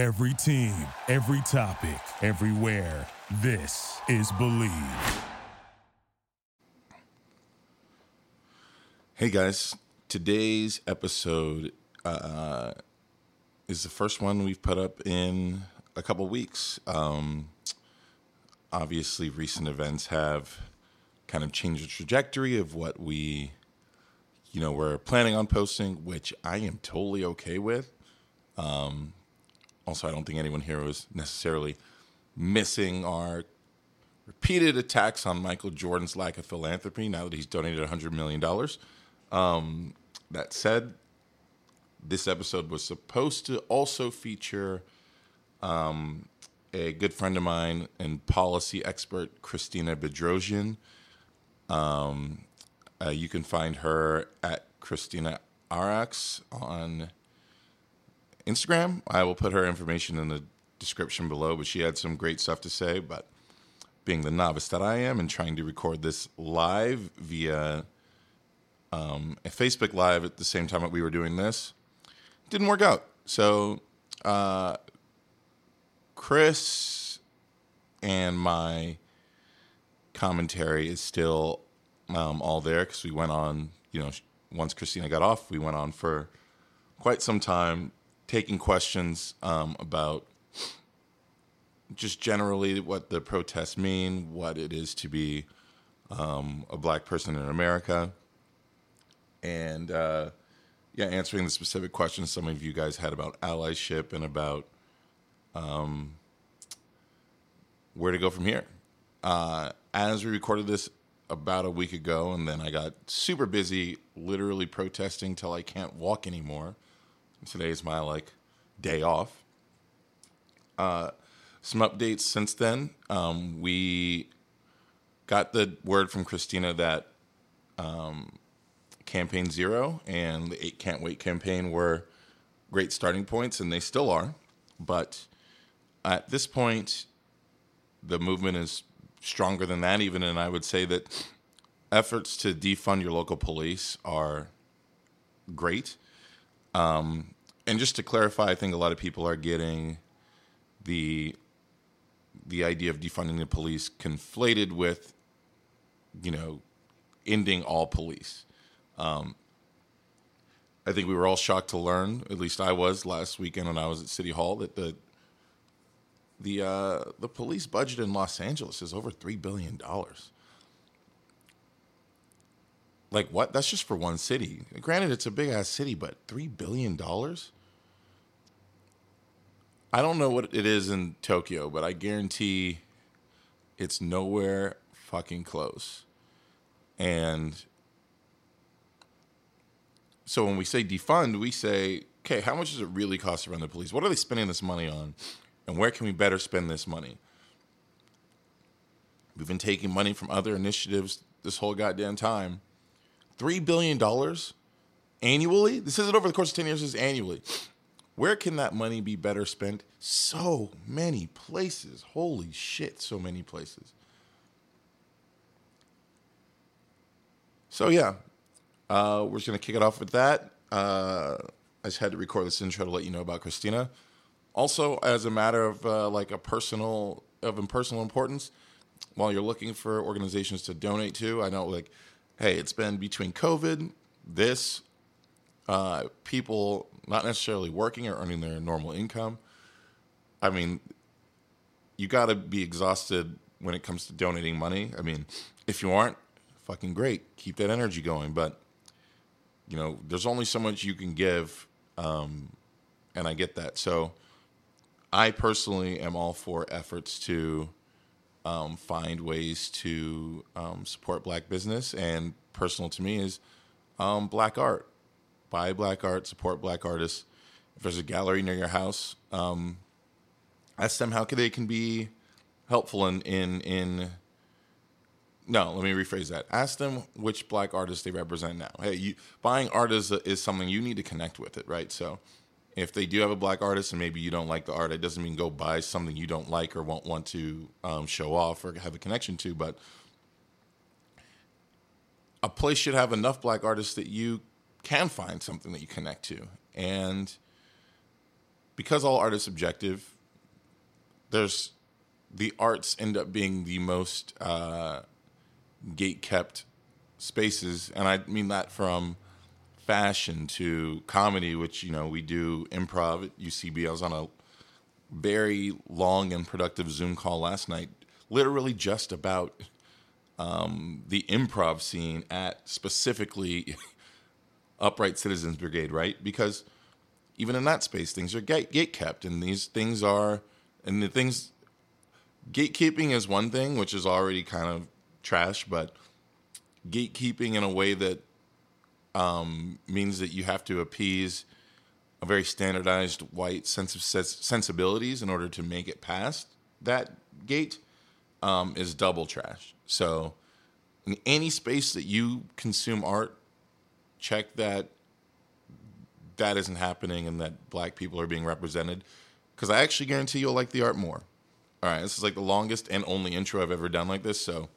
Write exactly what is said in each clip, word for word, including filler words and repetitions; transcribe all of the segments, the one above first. Every team, every topic, everywhere. This is Believe. Hey guys, today's episode uh, is the first one we've put up in a couple weeks. Um, obviously, recent events have kind of changed the trajectory of what we, you know, were planning on posting, which I am totally okay with. Um, also, I don't think anyone here was necessarily missing our repeated attacks on Michael Jordan's lack of philanthropy now that he's donated one hundred million dollars. Um, that said, this episode was supposed to also feature um, a good friend of mine and policy expert, Christina Bedrosian. Um, uh, you can find her at Christina Arax on Instagram. I will put her information in the description below, but she had some great stuff to say. But being the novice that I am and trying to record this live via um, a Facebook Live at the same time that we were doing this, didn't work out. So uh, Chris and my commentary is still um, all there because we went on, you know, once Christina got off, we went on for quite some time taking questions um, about just generally what the protests mean, what it is to be um, a black person in America, and uh, yeah, answering the specific questions some of you guys had about allyship and about um, where to go from here. Uh, as we recorded this about a week ago, and then I got super busy literally protesting till I can't walk anymore. Today is my like day off. Uh, Some updates since then. Um, we got the word from Christina that um, Campaign Zero and the Eight Can't Wait campaign were great starting points, and they still are. But at this point, the movement is stronger than that even, and I would say that efforts to defund your local police are great. Um, and just to clarify, I think a lot of people are getting the... the idea of defunding the police conflated with, you know, ending all police. Um, I think we were all shocked to learn, at least I was last weekend when I was at City Hall, that the the uh, the police budget in Los Angeles is over three billion dollars. Like, what? That's just for one city. Granted, it's a big-ass city, but three billion dollars? I don't know what it is in Tokyo, but I guarantee it's nowhere fucking close. And so when we say defund, we say, okay, how much does it really cost to run the police? What are they spending this money on? And where can we better spend this money? We've been taking money from other initiatives this whole goddamn time. three billion dollars annually? This isn't over the course of ten years, this is annually. Where can that money be better spent? So many places. Holy shit, so many places. So, yeah, uh, we're just going to kick it off with that. Uh, I just had to record this intro to let you know about Christina. Also, as a matter of uh, like a personal, of personal importance, while you're looking for organizations to donate to, I know, like, hey, it's been between COVID, this, uh, people not necessarily working or earning their normal income. I mean, you got to be exhausted when it comes to donating money. I mean, if you aren't, fucking great. Keep that energy going. But, you know, there's only so much you can give, um, and I get that. So I personally am all for efforts to um, find ways to um, support black business, and personal to me is um, black art. Buy black art, support black artists. If there's a gallery near your house, um, ask them how they can be helpful in, in, in, no, let me rephrase that. Ask them which black artists they represent now. Hey, you, buying art is, is something you need to connect with it, right? So if they do have a black artist and maybe you don't like the art, it doesn't mean go buy something you don't like or won't want to um, show off or have a connection to, but a place should have enough black artists that you can find something that you connect to. And because all art is subjective, there's the arts end up being the most uh, gate-kept spaces. And I mean that from fashion to comedy, which, you know, we do improv at U C B. I was on a very long and productive Zoom call last night, literally just about um, the improv scene at specifically Upright Citizens Brigade, right? Because even in that space, things are gate, gate kept, and these things are, and the things, gatekeeping is one thing, which is already kind of trash, but gatekeeping in a way that um, means that you have to appease a very standardized white sense of sens- sensibilities in order to make it past that gate um, is double trash. So in any space that you consume art, check that that isn't happening and that black people are being represented, because I actually guarantee you'll like the art more. All right, this is like the longest and only intro I've ever done like this, so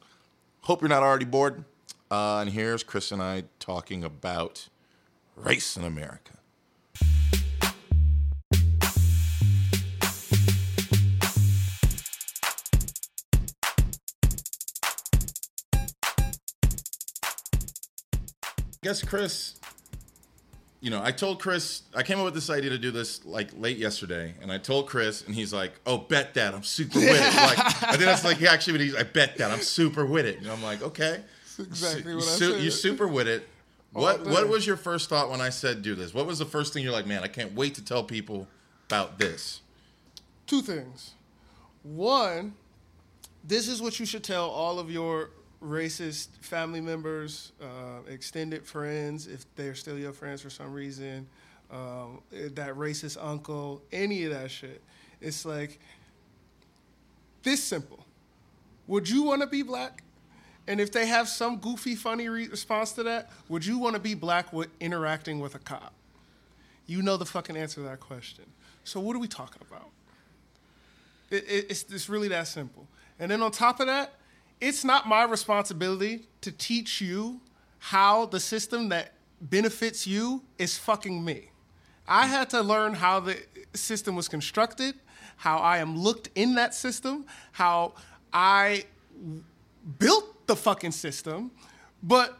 hope you're not already bored. Uh, and here's Chris and I talking about race in America. I guess Chris, you know, I told Chris, I came up with this idea to do this like late yesterday, and I told Chris, and he's like, "Oh, bet that, I'm super with it." Like, I think that's like actually what he's, I bet that, I'm super with it. And I'm like, okay, that's exactly su- what I su- said. You're super with it. What oh, what was your first thought when I said do this? What was the first thing you're like, man, I can't wait to tell people about this? Two things. One, this is what you should tell all of your racist family members, uh, extended friends, if they're still your friends for some reason, um, that racist uncle, any of that shit. It's like, this simple. Would you want to be black? And if they have some goofy, funny re- response to that, would you want to be black with interacting with a cop? You know the fucking answer to that question. So what are we talking about? It, it, it's, it's really that simple. And then on top of that, it's not my responsibility to teach you how the system that benefits you is fucking me. I had to learn how the system was constructed, how I am looked in that system, how I built the fucking system, but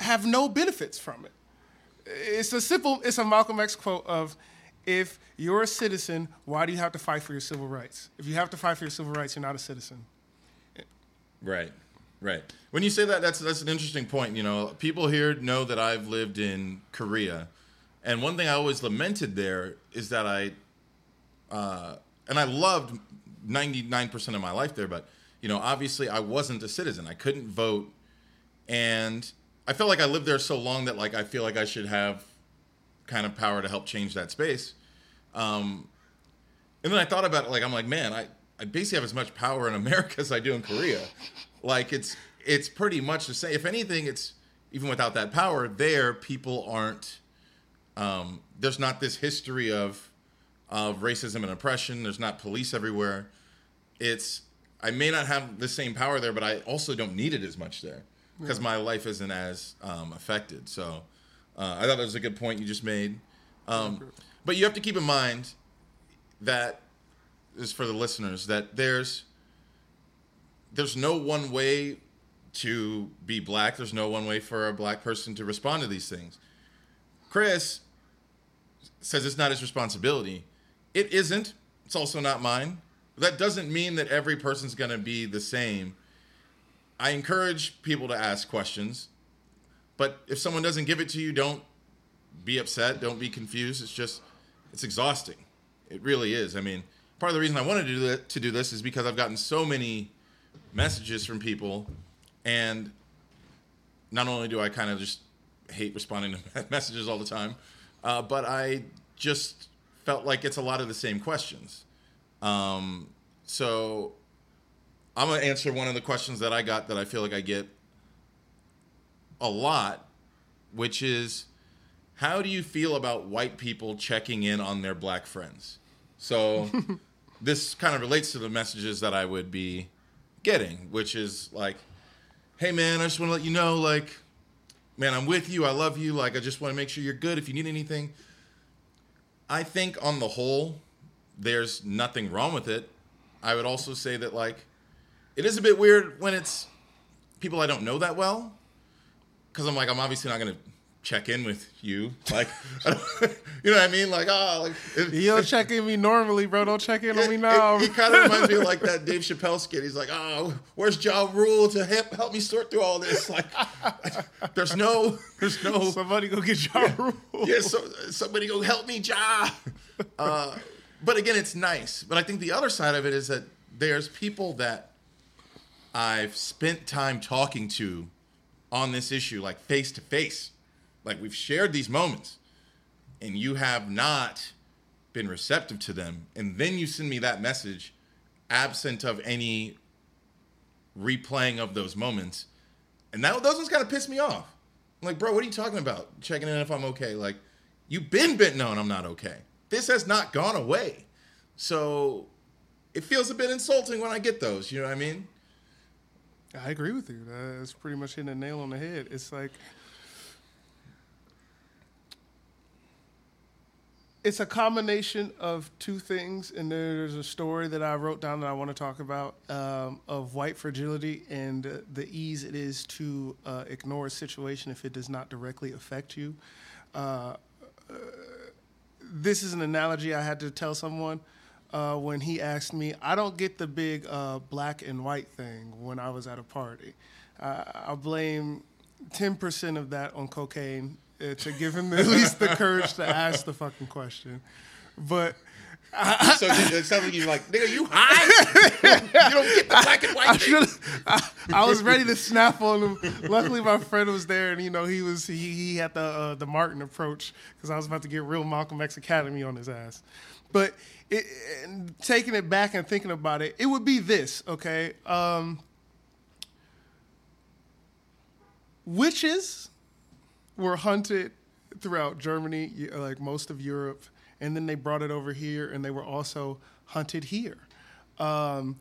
have no benefits from it. It's a simple, it's a Malcolm X quote of, if you're a citizen, why do you have to fight for your civil rights? If you have to fight for your civil rights, you're not a citizen. Right, right. When you say that, that's that's an interesting point. You know, people here know that I've lived in Korea, and one thing I always lamented there is that I, uh, and I loved ninety-nine percent of my life there, but, you know, obviously I wasn't a citizen. I couldn't vote, and I felt like I lived there so long that, like, I feel like I should have kind of power to help change that space. Um, and then I thought about it, like, I'm like, man, I, I basically have as much power in America as I do in Korea. Like, it's it's pretty much the same. If anything, it's, even without that power, there, people aren't, um, there's not this history of of racism and oppression. There's not police everywhere. It's, I may not have the same power there, but I also don't need it as much there, because yeah. my life isn't as um, affected. So uh, I thought that was a good point you just made. Um But you have to keep in mind that, this is for the listeners, that there's there's no one way to be black. There's no one way for a black person to respond to these things. Chris says it's not his responsibility. It isn't. It's also not mine. That doesn't mean that every person's going to be the same. I encourage people to ask questions. But if someone doesn't give it to you, don't be upset. Don't be confused. It's just... it's exhausting. It really is. I mean, part of the reason I wanted to do, that, to do this is because I've gotten so many messages from people, and not only do I kind of just hate responding to messages all the time, uh, but I just felt like it's a lot of the same questions. Um, so I'm going to answer one of the questions that I got that I feel like I get a lot, which is, how do you feel about white people checking in on their black friends? So this kind of relates to the messages that I would be getting, which is like, hey, man, I just want to let you know, like, man, I'm with you. I love you. Like, I just want to make sure you're good if you need anything. I think on the whole, there's nothing wrong with it. I would also say that, like, it is a bit weird when it's people I don't know that well, because I'm like, I'm obviously not going to check in with you. Like, I don't, you know what I mean? Like, oh, like, if, you don't if, check in me normally, bro. Don't check in it, on me now. He kind of reminds me of like that Dave Chappelle skit. He's like, oh, where's Ja Rule to help, help me sort through all this? Like, there's no, there's no. Somebody go get Ja Rule. Yeah, yeah so, somebody go help me, Ja. Uh, but again, it's nice. But I think the other side of it is that there's people that I've spent time talking to on this issue, like face to face. Like, we've shared these moments, and you have not been receptive to them. And then you send me that message, absent of any replaying of those moments. And that those ones kind of piss me off. I'm like, bro, what are you talking about? Checking in if I'm okay. Like, you've been bent knowing I'm not okay. This has not gone away. So it feels a bit insulting when I get those. You know what I mean? I agree with you. That's pretty much hitting a nail on the head. It's like... It's a combination of two things, and there's a story that I wrote down that I want to talk about um, of white fragility and uh, the ease it is to uh, ignore a situation if it does not directly affect you. Uh, uh, this is an analogy I had to tell someone uh, when he asked me, I don't get the big uh, black and white thing when I was at a party. Uh, I blame ten percent of that on cocaine. To give him at least the courage to ask the fucking question. But... I, so it sounds like you're like, nigga, you high? You don't get the black and white thing. I, I was ready to snap on him. Luckily, my friend was there, and, you know, he was he, he had the uh, the Martin approach because I was about to get real Malcolm X Academy on his ass. But it, it, taking it back and thinking about it, it would be this, okay? Um, witches... were hunted throughout Germany, like most of Europe, and then they brought it over here, and they were also hunted here. Um,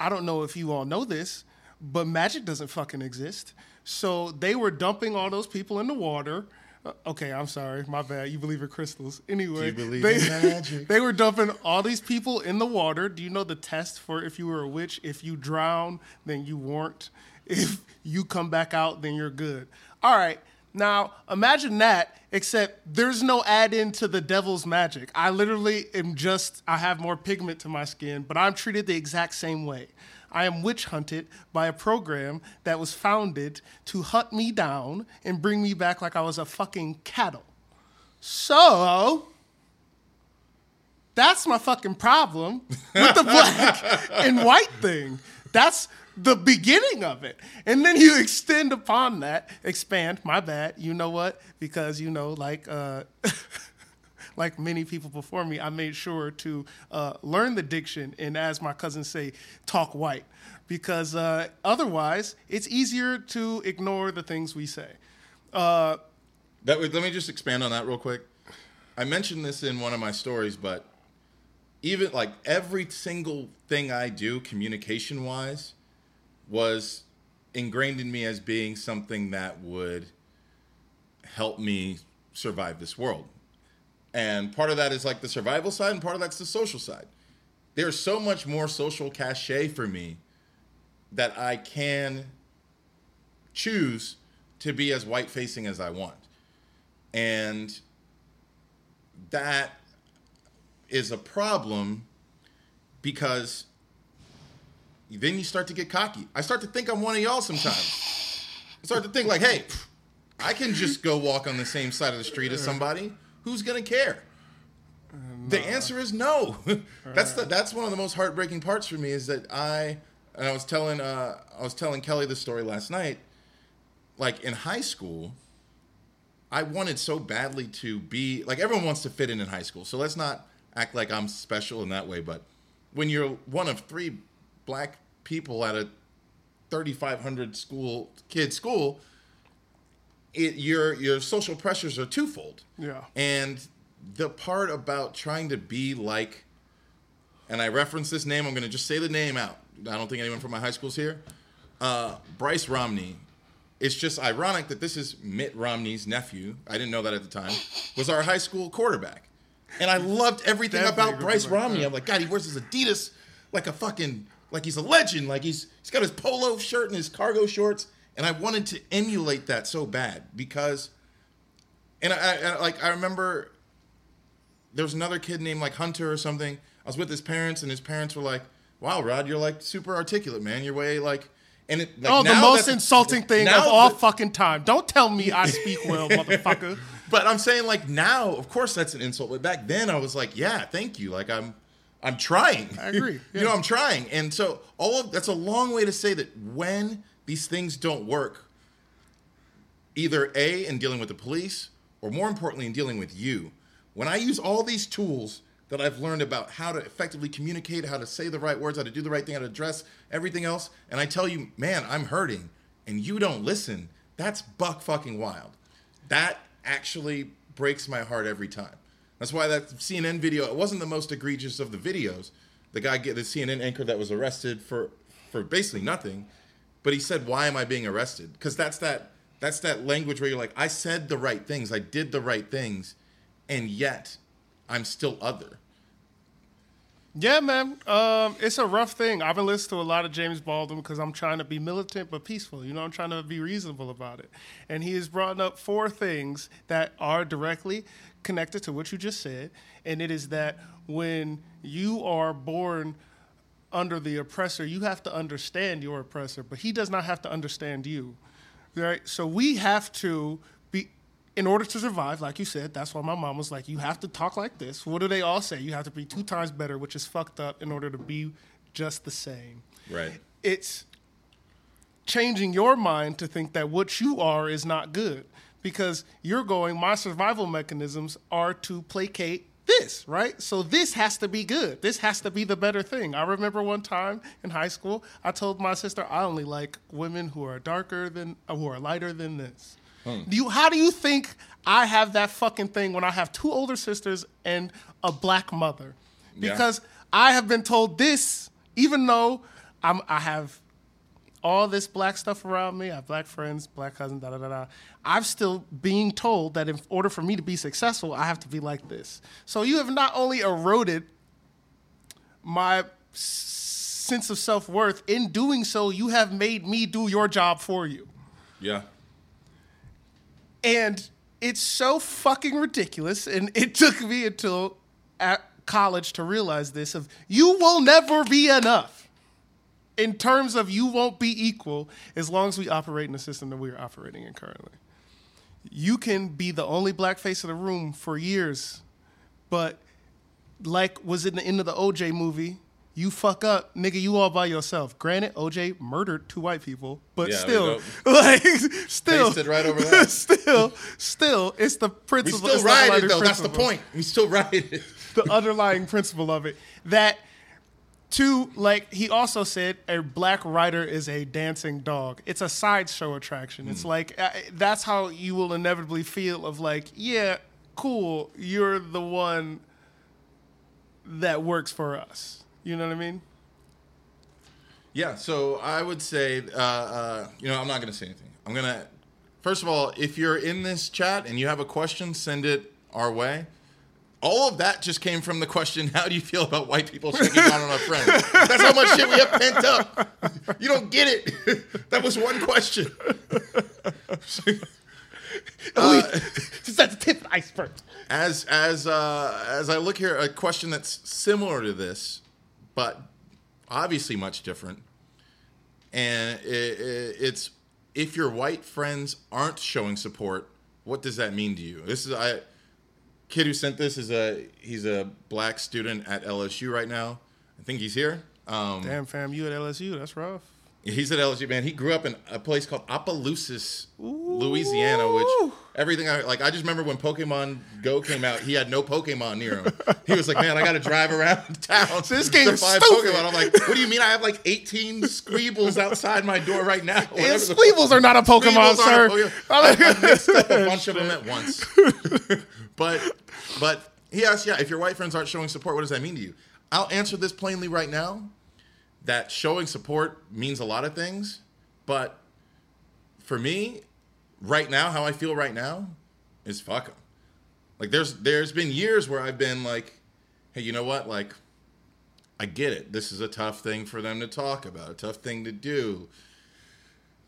I don't know if you all know this, but magic doesn't fucking exist. So they were dumping all those people in the water. Uh, okay, I'm sorry, my bad. You believe in crystals. Anyway, do you believe they, in magic? They were dumping all these people in the water. Do you know the test for if you were a witch? If you drown, then you weren't. If you come back out, then you're good. All right. Now, imagine that, except there's no add-in to the devil's magic. I literally am just, I have more pigment to my skin, but I'm treated the exact same way. I am witch hunted by a program that was founded to hunt me down and bring me back like I was a fucking cattle. So, that's my fucking problem with the black and white thing. That's... the beginning of it. And then you extend upon that, expand, my bad, you know what? Because, you know, like uh, like many people before me, I made sure to uh, learn the diction and, as my cousins say, talk white. Because uh, otherwise, it's easier to ignore the things we say. Uh, that would, let me just expand on that real quick. I mentioned this in one of my stories, but even like every single thing I do communication-wise was ingrained in me as being something that would help me survive this world. And part of that is like the survival side, and part of that's the social side. There's so much more social cachet for me that I can choose to be as white-facing as I want. And that is a problem because... then you start to get cocky. I start to think I'm one of y'all sometimes. I start to think like, hey, I can just go walk on the same side of the street as somebody. Who's going to care? Uh, no. The answer is no. that's the, that's one of the most heartbreaking parts for me is that I, and I was telling, uh, I was telling Kelly this story last night, like in high school, I wanted so badly to be, like everyone wants to fit in in high school. So let's not act like I'm special in that way. But when you're one of three black people at a thirty-five hundred school kid school, it, your your social pressures are twofold. Yeah. And the part about trying to be like, and I reference this name, I'm going to just say the name out. I don't think anyone from my high school's here. Uh, Bryce Romney. It's just ironic that this is Mitt Romney's nephew. I didn't know that at the time. Was our high school quarterback. And I loved everything about Bryce Romney. That. I'm like, God, he wears his Adidas like a fucking, like he's a legend. Like he's he's got his polo shirt and his cargo shorts. And I wanted to emulate that so bad because, and I, I like I remember there was another kid named like Hunter or something. I was with his parents, and his parents were like, "Wow, Rod, you're like super articulate, man. You're way like." And it, like, oh, the most insulting thing of all fucking time. Don't tell me I speak well, motherfucker. But I'm saying, like, now, of course, that's an insult. But back then, I was like, yeah, thank you. Like, I'm I'm trying. I agree. Yeah. You know, I'm trying. And so all of that's a long way to say that when these things don't work, either A, in dealing with the police, or more importantly, in dealing with you, when I use all these tools that I've learned about how to effectively communicate, how to say the right words, how to do the right thing, how to address everything else, and I tell you, man, I'm hurting, and you don't listen, that's buck fucking wild. That actually breaks my heart every time. That's why that C N N video, it wasn't the most egregious of the videos. The guy, the C N N anchor that was arrested for, for basically nothing, but he said, why am I being arrested? Because that's that, that's that language where you're like, I said the right things, I did the right things, and yet I'm still other. Yeah, man. Um, it's a rough thing. I've been listening to a lot of James Baldwin because I'm trying to be militant but peaceful. You know, I'm trying to be reasonable about it. And he has brought up four things that are directly connected to what you just said. And it is that when you are born under the oppressor, you have to understand your oppressor, but he does not have to understand you. Right? So we have to be, in order to survive, like you said, that's why my mom was like, you have to talk like this. What do they all say? You have to be two times better, which is fucked up, in order to be just the same. Right. It's changing your mind to think that what you are is not good because you're going, my survival mechanisms are to placate this, right? So this has to be good. This has to be the better thing. I remember one time in high school, I told my sister, I only like women who are darker than, who are lighter than this. Do you, how do you think I have that fucking thing when I have two older sisters and a black mother? Because yeah. I have been told this, even though I'm, I have all this black stuff around me, I have black friends, black cousins, da da da da. I'm still being told that in order for me to be successful, I have to be like this. So you have not only eroded my sense of self-worth, in doing so, you have made me do your job for you. Yeah. And it's so fucking ridiculous, and it took me until at college to realize this, of you will never be enough in terms of you won't be equal as long as we operate in the system that we are operating in currently. You can be the only black face in the room for years, but like was in the end of the O J movie, you fuck up, nigga, you all by yourself. Granted, O J murdered two white people, but yeah, still, like, still. Pasted right over that. Still, still, it's the principle. We still ride it, though. Principle. That's the point. We still ride it. The underlying principle of it. That, two, like, he also said, a black writer is a dancing dog. It's a sideshow attraction. Mm. It's like, uh, that's how you will inevitably feel of, like, yeah, cool, you're the one that works for us. You know what I mean? Yeah, so I would say, uh, uh, you know, I'm not going to say anything. I'm going to, first of all, if you're in this chat and you have a question, send it our way. All of that just came from the question, how do you feel about white people shaking down on our friends? That's how much shit we have pent up. You don't get it. That was one question. Uh, that's the tip of the iceberg. As, as, uh, as I look here, a question that's similar to this, but obviously much different. And it, it, it's, if your white friends aren't showing support, what does that mean to you? This is I kid who sent this is a he's a black student at L S U right now. I think he's here. Um, Damn, fam, you at L S U? That's rough. He's at L S U, man. He grew up in a place called Opelousas, Ooh. Louisiana, which everything I like. I just remember when Pokemon Go came out, he had no Pokemon near him. He was like, "Man, I got to drive around town so this game to find stupid. Pokemon." I'm like, "What do you mean? I have like eighteen Squeebles outside my door right now." And Squeebles are not a Pokemon, sir. A Pokemon. I, I mixed up a bunch of them at once. But, but he asked, "Yeah, if your white friends aren't showing support, what does that mean to you?" I'll answer this plainly right now. That showing support means a lot of things, but for me, right now, how I feel right now is fuck them. Like, there's there's been years where I've been like, hey, you know what? Like, I get it. This is a tough thing for them to talk about, a tough thing to do.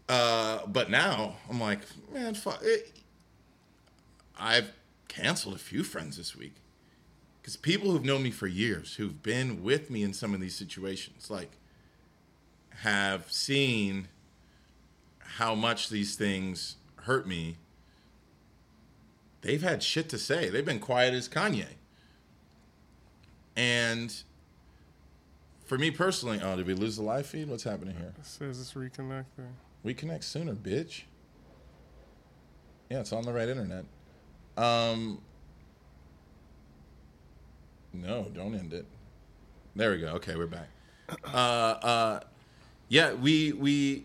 Uh, but now I'm like, man, fuck it. I've canceled a few friends this week because people who've known me for years, who've been with me in some of these situations, like, have seen how much these things hurt me. They've had shit to say. They've been quiet as Kanye. And for me personally, oh, did we lose the live feed? What's happening here? It says it's reconnecting. We connect sooner, bitch. Yeah, it's on the right internet. Um, no, don't end it. There we go. Okay, we're back. Uh, uh, yeah, we we.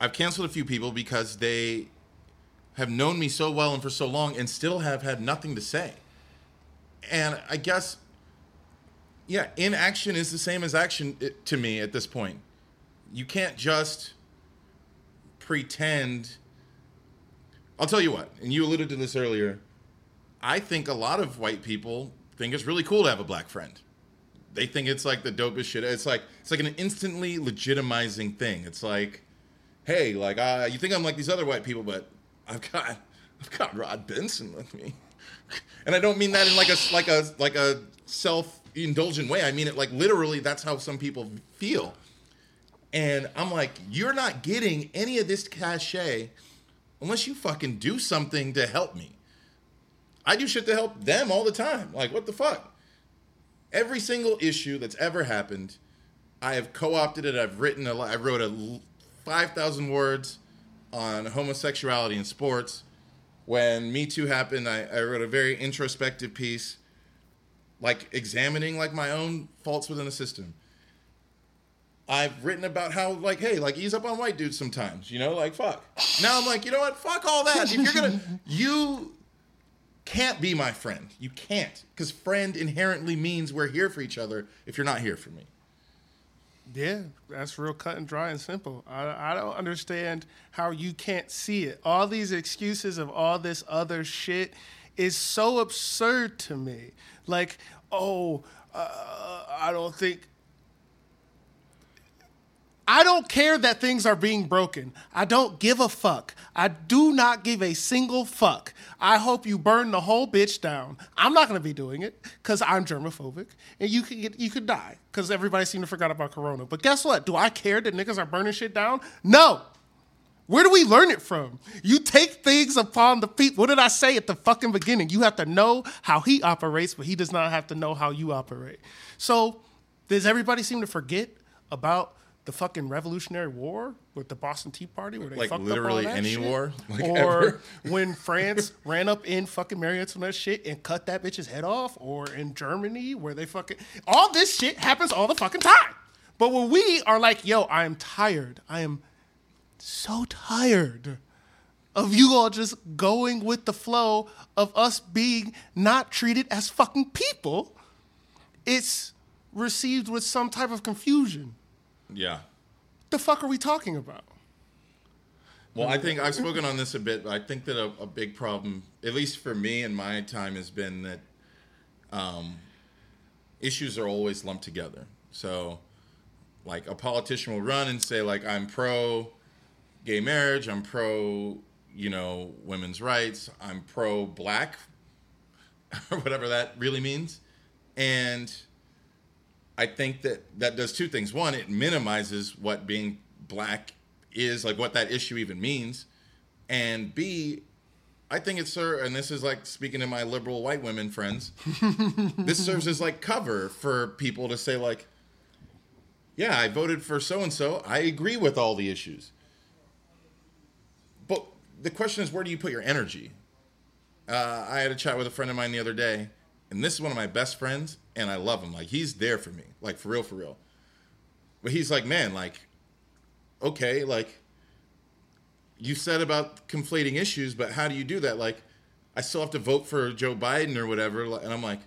I've canceled a few people because they have known me so well and for so long and still have had nothing to say. And I guess, yeah, inaction is the same as action to me at this point. You can't just pretend. I'll tell you what, and you alluded to this earlier, I think a lot of white people think it's really cool to have a black friend. They think it's like the dopest shit. It's like it's like an instantly legitimizing thing. It's like, hey, like uh, you think I'm like these other white people, but I've got I've got Rod Benson with me. And I don't mean that in like a like a like a self-indulgent way. I mean it like literally that's how some people feel. And I'm like, you're not getting any of this cachet unless you fucking do something to help me. I do shit to help them all the time. Like, what the fuck? Every single issue that's ever happened, I have co-opted it. I've written a lot. I wrote a five thousand words on homosexuality in sports. When Me Too happened, I, I wrote a very introspective piece, like examining like my own faults within the system. I've written about how, like, hey, like, ease up on white dudes sometimes, you know, like, fuck. Now I'm like, you know what, fuck all that. If you're going to, you can't be my friend. You can't. Because friend inherently means we're here for each other if you're not here for me. Yeah, that's real cut and dry and simple. I, I don't understand how you can't see it. All these excuses of all this other shit is so absurd to me. Like, oh, uh, I don't think... I don't care that things are being broken. I don't give a fuck. I do not give a single fuck. I hope you burn the whole bitch down. I'm not going to be doing it because I'm germophobic and you could get, you could die because everybody seemed to forgot about Corona. But guess what? Do I care that niggas are burning shit down? No. Where do we learn it from? You take things upon the people. What did I say at the fucking beginning? You have to know how he operates, but he does not have to know how you operate. So does everybody seem to forget about the fucking Revolutionary War with the Boston Tea Party where they like fucked up all that shit? Like literally any war? Like or ever? When France ran up in fucking Marie Antoinette shit and cut that bitch's head off, or in Germany where they fucking... All this shit happens all the fucking time. But when we are like, yo, I am tired. I am so tired of you all just going with the flow of us being not treated as fucking people, it's received with some type of confusion. Yeah. The fuck are we talking about? Well, I think I've spoken on this a bit. But I think that a, a big problem, at least for me in my time, has been that um, issues are always lumped together. So, like, a politician will run and say, like, I'm pro gay marriage. I'm pro, you know, women's rights. I'm pro black, or whatever that really means. And I think that that does two things. One, it minimizes what being black is, like what that issue even means. And B, I think it serves, and this is like speaking to my liberal white women friends, this serves as like cover for people to say like, yeah, I voted for so-and-so. I agree with all the issues. But the question is, where do you put your energy? Uh, I had a chat with a friend of mine the other day, and this is one of my best friends, and I love him. Like, he's there for me. Like, for real, for real. But he's like, man, like, okay, like, you said about conflating issues, but how do you do that? Like, I still have to vote for Joe Biden or whatever. And I'm like,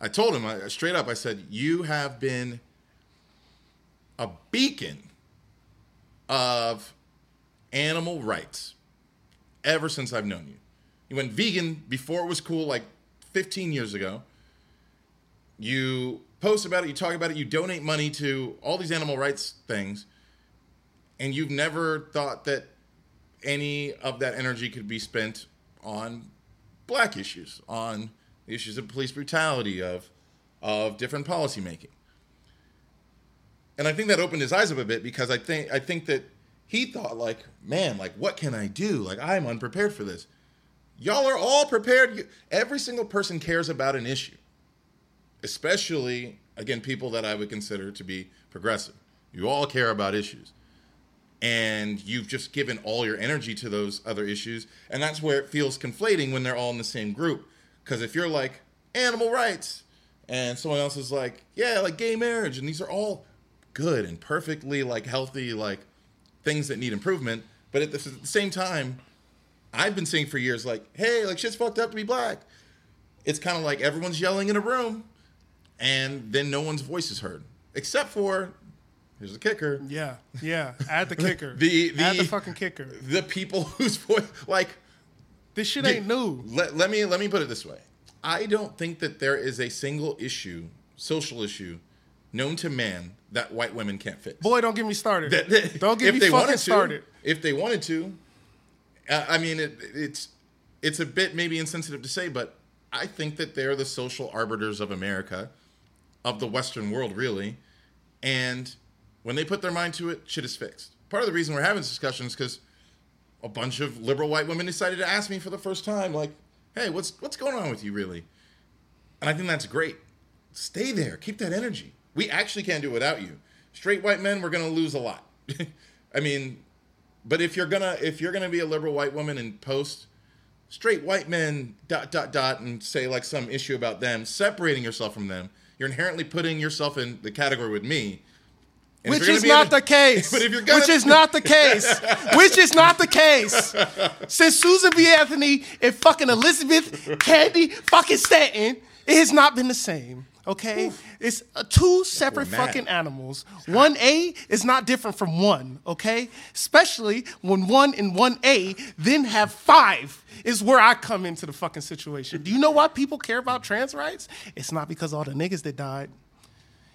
I told him, I, straight up, I said, you have been a beacon of animal rights ever since I've known you. You went vegan before it was cool, like fifteen years ago. You post about it, you talk about it, you donate money to all these animal rights things, and you've never thought that any of that energy could be spent on black issues, on the issues of police brutality, of of different policymaking. And I think that opened his eyes up a bit, because I think I think that he thought, like, man, like, what can I do? Like, I'm unprepared for this. Y'all are all prepared. Every single person cares about an issue, especially, again, people that I would consider to be progressive. You all care about issues. And you've just given all your energy to those other issues. And that's where it feels conflating when they're all in the same group. Because if you're like, animal rights, and someone else is like, yeah, like gay marriage, and these are all good and perfectly, like, healthy, like, things that need improvement. But at the same time, I've been saying for years, like, hey, like, shit's fucked up to be black. It's kind of like everyone's yelling in a room, and then no one's voice is heard. Except for, here's the kicker. Yeah, yeah, add the kicker. the, the, add the fucking kicker. The people whose voice, like... This shit ain't the, new. Let, let me let me put it this way. I don't think that there is a single issue, social issue, known to man that white women can't fix. Boy, don't get me started. That, that, don't get me fucking to, started. If they wanted to, uh, I mean, it, it's it's a bit maybe insensitive to say, but I think that they're the social arbiters of America, of the Western world, really. And when they put their mind to it, shit is fixed. Part of the reason we're having this discussion is because a bunch of liberal white women decided to ask me for the first time, like, hey, what's what's going on with you, really? And I think that's great. Stay there. Keep that energy. We actually can't do it without you. Straight white men, we're going to lose a lot. I mean, but if you're going to if you're going to be a liberal white woman and post straight white men dot, dot, dot, and say, like, some issue about them, separating yourself from them, you're inherently putting yourself in the category with me. And Which is not to, the case. But if you're gonna, Which is not the case. Which is not the case. Since Susan B. Anthony and fucking Elizabeth Cady fucking Stanton, it has not been the same. Okay? Oof. It's uh, two separate fucking animals. one A is not different from one. Okay? Especially when one and one A then have five is where I come into the fucking situation. Do you know why people care about trans rights? It's not because all the niggas that died.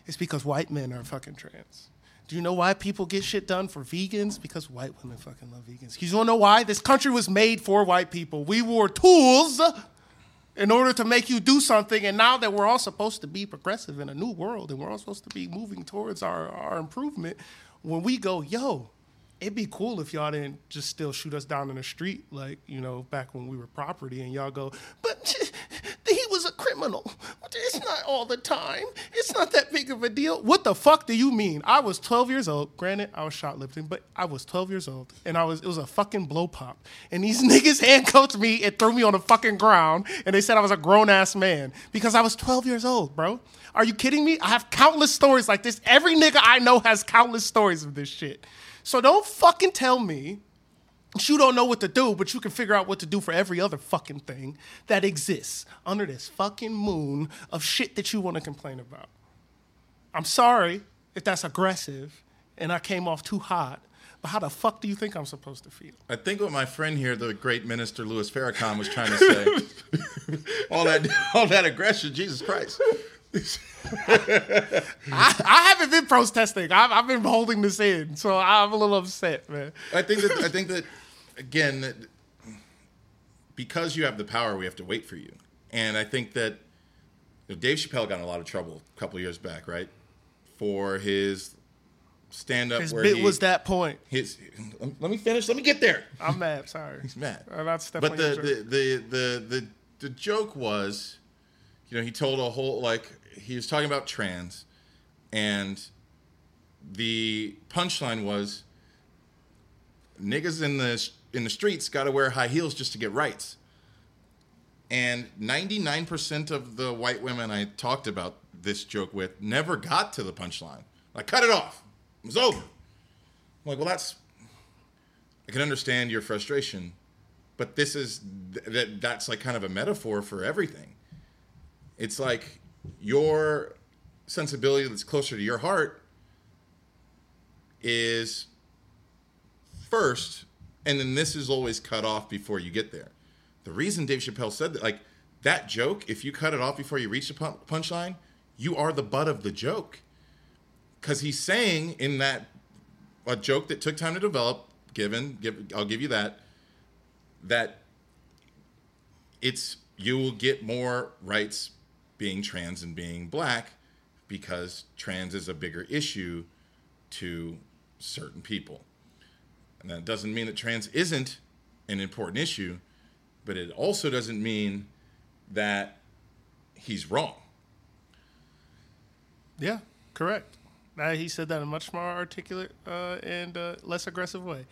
It's because white men are fucking trans. Do you know why people get shit done for vegans? Because white women fucking love vegans. You don't know why? This country was made for white people. We were tools in order to make you do something. And now that we're all supposed to be progressive in a new world, and we're all supposed to be moving towards our, our improvement, when we go, yo, it'd be cool if y'all didn't just still shoot us down in the street, like, you know, back when we were property, and y'all go, but he was a criminal. It's not all the time. It's not that big of a deal. What the fuck do you mean? I was twelve years old. Granted, I was shoplifting, but I was twelve years old, and I was it was a fucking blow pop. And these niggas handcuffed me and threw me on the fucking ground, and they said I was a grown-ass man because I was twelve years old, bro. Are you kidding me? I have countless stories like this. Every nigga I know has countless stories of this shit. So don't fucking tell me that you don't know what to do, but you can figure out what to do for every other fucking thing that exists under this fucking moon of shit that you want to complain about. I'm sorry if that's aggressive and I came off too hot, but how the fuck do you think I'm supposed to feel? I think what my friend here, the great minister Louis Farrakhan, was trying to say, all that, all that aggression, Jesus Christ. I, I haven't been protesting. I've, I've been holding this in, so I'm a little upset, man. I think that I think that again, that because you have the power, we have to wait for you. And I think that you know, Dave Chappelle got in a lot of trouble a couple of years back, right, for his stand-up. His where bit he, was that point. His let me finish. Let me get there. I'm mad. Sorry, he's mad. I'm about to step but on the, the the the the the joke was, you know, he told a whole like. He was talking about trans, and the punchline was, niggas in the in the streets got to wear high heels just to get rights. And ninety-nine percent of the white women I talked about this joke with never got to the punchline. Like, cut it off. It was over. I'm like, well, that's... I can understand your frustration, but this is... Th- that that's, like, kind of a metaphor for everything. It's like... Your sensibility that's closer to your heart is first, and then this is always cut off before you get there. The reason Dave Chappelle said that, like, that joke, if you cut it off before you reach the punchline, you are the butt of the joke. Because he's saying in that, a joke that took time to develop, given, give, I'll give you that, that it's, you will get more rights being trans and being black because trans is a bigger issue to certain people. And that doesn't mean that trans isn't an important issue, but it also doesn't mean that he's wrong. Yeah, correct. Uh, he said that in a much more articulate uh, and uh, less aggressive way.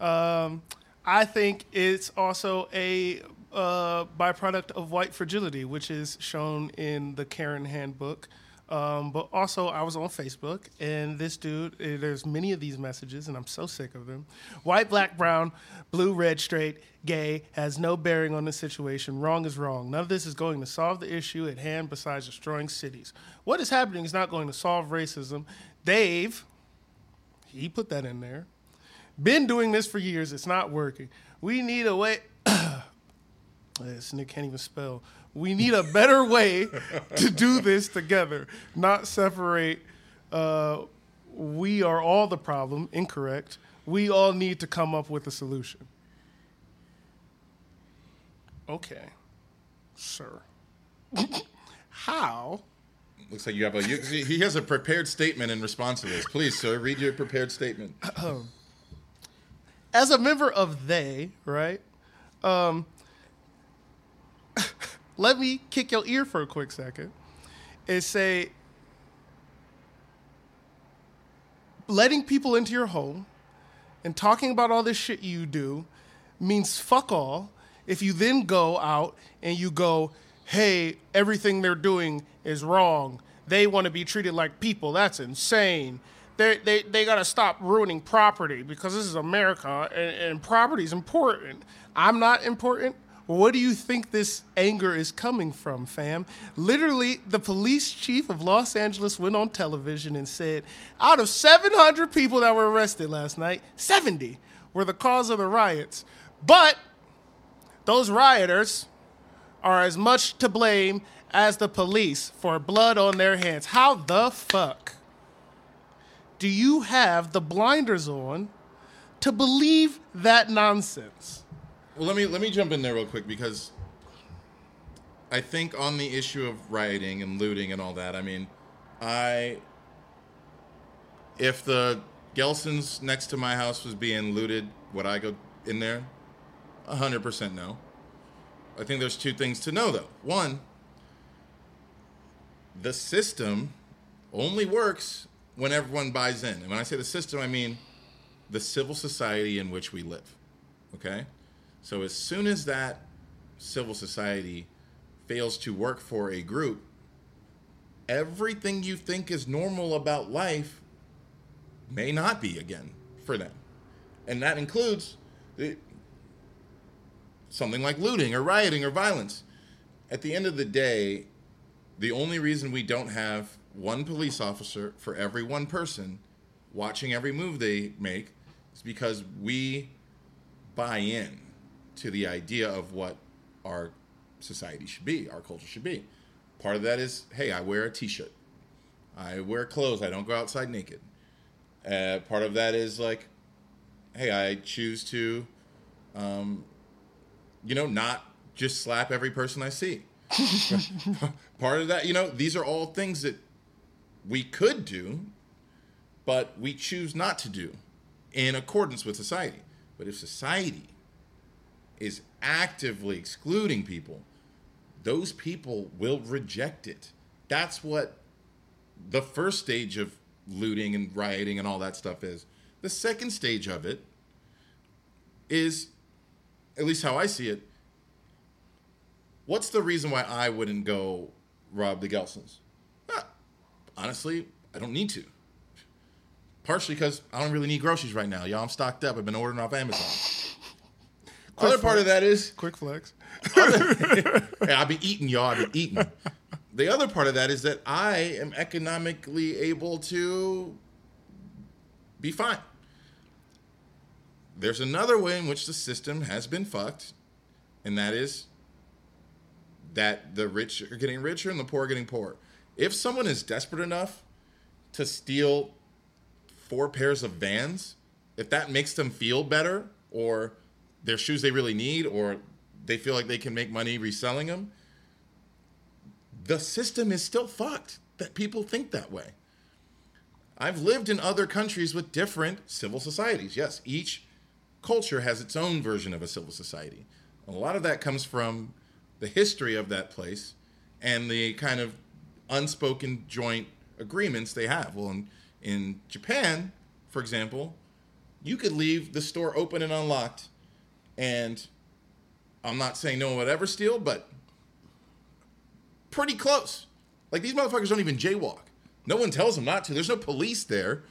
Um, I think it's also a uh, byproduct of white fragility, which is shown in the Karen Handbook. Um, but also, I was on Facebook, and this dude, there's many of these messages, and I'm so sick of them. White, black, brown, blue, red, straight, gay, has no bearing on the situation. Wrong is wrong. None of this is going to solve the issue at hand besides destroying cities. What is happening is not going to solve racism. Dave, he put that in there, been doing this for years. It's not working. We need a way. This nigga can't even spell. We need a better way to do this together, not separate. Uh, we are all the problem. Incorrect. We all need to come up with a solution. Okay, sir. How? Looks like you have a. You, he has a prepared statement in response to this. Please, sir, read your prepared statement. As a member of they, right? Um, Let me kick your ear for a quick second and say, letting people into your home and talking about all this shit you do means fuck all. If you then go out and you go, hey, everything they're doing is wrong. They want to be treated like people. That's insane. They they they got to stop ruining property because this is America and, and property is important. I'm not important. What do you think this anger is coming from, fam? Literally, the police chief of Los Angeles went on television and said, out of seven hundred people that were arrested last night, seventy were the cause of the riots. But those rioters are as much to blame as the police for blood on their hands. How the fuck do you have the blinders on to believe that nonsense? Well, let me let me jump in there real quick because I think on the issue of rioting and looting and all that, I mean, I if the Gelson's next to my house was being looted, would I go in there? A hundred percent no. I think there's two things to know though. One, the system only works when everyone buys in. And when I say the system, I mean the civil society in which we live. Okay? So as soon as that civil society fails to work for a group, everything you think is normal about life may not be again for them. And that includes something like looting or rioting or violence. At the end of the day, the only reason we don't have one police officer for every one person watching every move they make is because we buy in to the idea of what our society should be, our culture should be. Part of that is, hey, I wear a t-shirt. I wear clothes. I don't go outside naked. Uh, part of that is like, hey, I choose to, um, you know, not just slap every person I see. Part of that, you know, these are all things that we could do, but we choose not to do in accordance with society. But if society is actively excluding people, those people will reject it. That's what the first stage of looting and rioting and all that stuff is. The second stage of it is, at least how I see it, what's the reason why I wouldn't go rob the Gelson's? Well, honestly, I don't need to. Partially because I don't really need groceries right now. Y'all, I'm stocked up. I've been ordering off Amazon. Quick other flex. Part of that is... Quick flex. Other, hey, I'll be eating, y'all. I'll be eating. The other part of that is that I am economically able to be fine. There's another way in which the system has been fucked, and that is that the rich are getting richer and the poor are getting poorer. If someone is desperate enough to steal four pairs of Vans, if that makes them feel better, or they're shoes they really need, or they feel like they can make money reselling them, the system is still fucked that people think that way. I've lived in other countries with different civil societies. Yes, each culture has its own version of a civil society. A lot of that comes from the history of that place and the kind of unspoken joint agreements they have. Well, in, in Japan, for example, you could leave the store open and unlocked, and I'm not saying no one would ever steal, but pretty close. Like, these motherfuckers don't even jaywalk. No one tells them not to. There's no police there.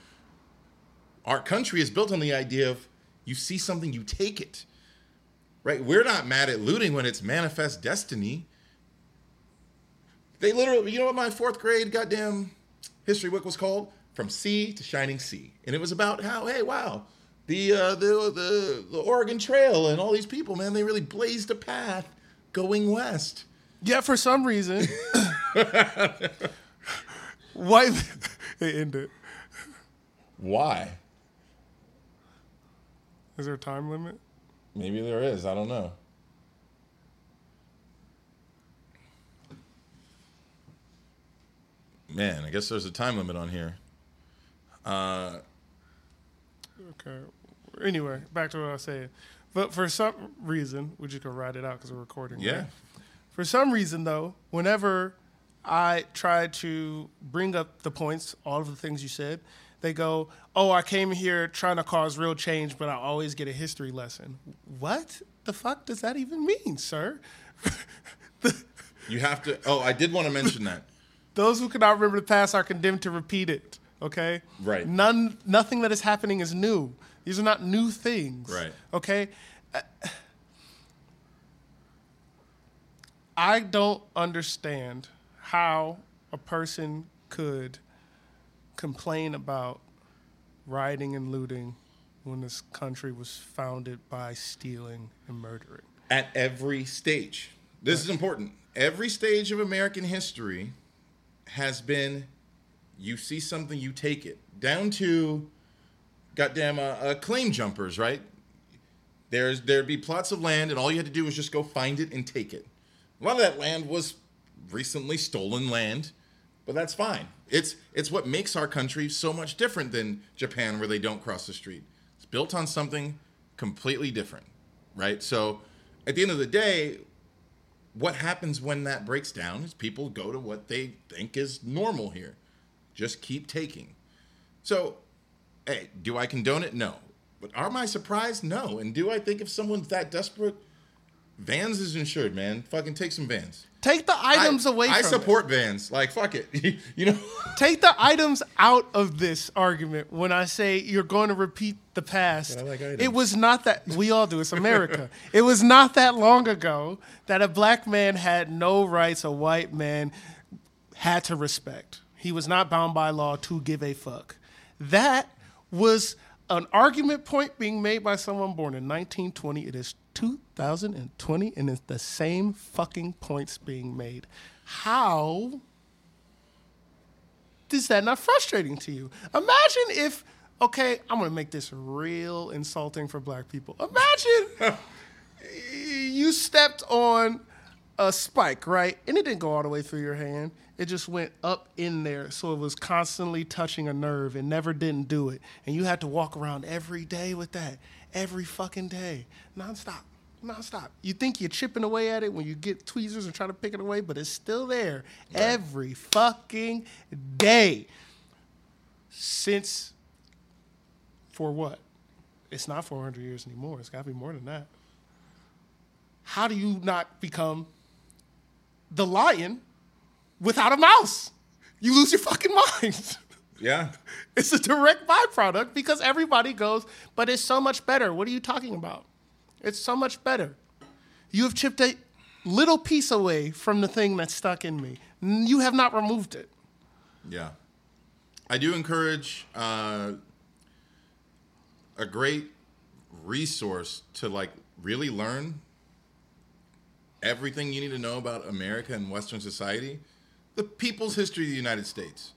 Our country is built on the idea of you see something, you take it. Right? We're not mad at looting when it's manifest destiny. They literally, you know what my fourth grade goddamn history book was called? From Sea to Shining Sea. And it was about how, hey, wow, the uh, the, the the Oregon Trail and all these people, man, they really blazed a path going west. Yeah, for some reason. Why they end it? Why? Is there a time limit? Maybe there is. I don't know. Man, I guess there's a time limit on here. Uh, okay. Anyway, back to what I was saying. But for some reason, we just gonna write it out because we're recording. Yeah. Right? For some reason, though, whenever I try to bring up the points, all of the things you said, they go, oh, I came here trying to cause real change, but I always get a history lesson. What the fuck does that even mean, sir? You have to, oh, I did want to mention that. Those who cannot remember the past are condemned to repeat it, okay? Right. None, nothing that is happening is new. These are not new things. Right. Okay? I don't understand how a person could complain about rioting and looting when this country was founded by stealing and murdering. At every stage. This is important. Every stage of American history has been, you see something, you take it. Down to goddamn uh, uh, claim jumpers, right? There's, there'd be plots of land, and all you had to do was just go find it and take it. A lot of that land was recently stolen land, but that's fine. It's it's what makes our country so much different than Japan, where they don't cross the street. It's built on something completely different, right? So at the end of the day, what happens when that breaks down is people go to what they think is normal here. Just keep taking. So, hey, do I condone it? No. But am I surprised? No. And do I think if someone's that desperate, Vans is insured, man. Fucking take some Vans. Take the items I, away I from I support it. Vans. Like, fuck it. You know? Take the items out of this argument when I say you're going to repeat the past. But I like items. It was not that... We all do. It's America. It was not that long ago that a black man had no rights a white man had to respect. He was not bound by law to give a fuck. That was an argument point being made by someone born in nineteen twenty. It is two thousand twenty, and it's the same fucking points being made. How is that not frustrating to you? Imagine if, okay, I'm going to make this real insulting for black people. Imagine you stepped on a spike, right? And it didn't go all the way through your hand. It just went up in there, so it was constantly touching a nerve and never didn't do it. And you had to walk around every day with that, every fucking day, nonstop. Non-stop. You think you're chipping away at it when you get tweezers and try to pick it away, but it's still there right. Every fucking day. Since, for what? It's not four hundred years anymore. It's got to be more than that. How do you not become the lion without a mouse? You lose your fucking mind. Yeah. It's a direct byproduct because everybody goes, but it's so much better. What are you talking about? It's so much better. You have chipped a little piece away from the thing that's stuck in me. You have not removed it. Yeah. I do encourage uh, a great resource to, like, really learn everything you need to know about America and Western society, The People's History of the United States.